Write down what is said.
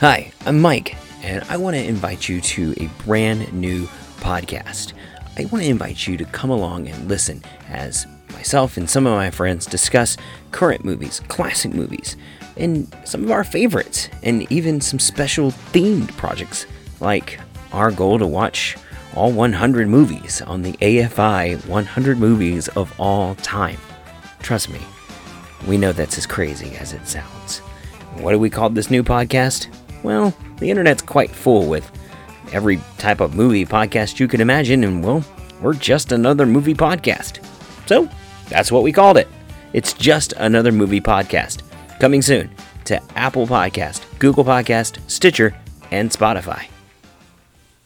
Hi, I'm Mike, and I want to invite you to a brand new podcast. I want to invite you to come along and listen as myself and some of my friends discuss current movies, classic movies, and some of our favorites, and even some special themed projects like our goal to watch all 100 movies on the AFI 100 Movies of All Time. Trust me, we know that's as crazy as it sounds. What do we call this new podcast? Well, the internet's quite full with every type of movie podcast you can imagine, and well, we're just another movie podcast. So, that's what we called it. It's just another movie podcast. Coming soon to Apple Podcast, Google Podcast, Stitcher, and Spotify.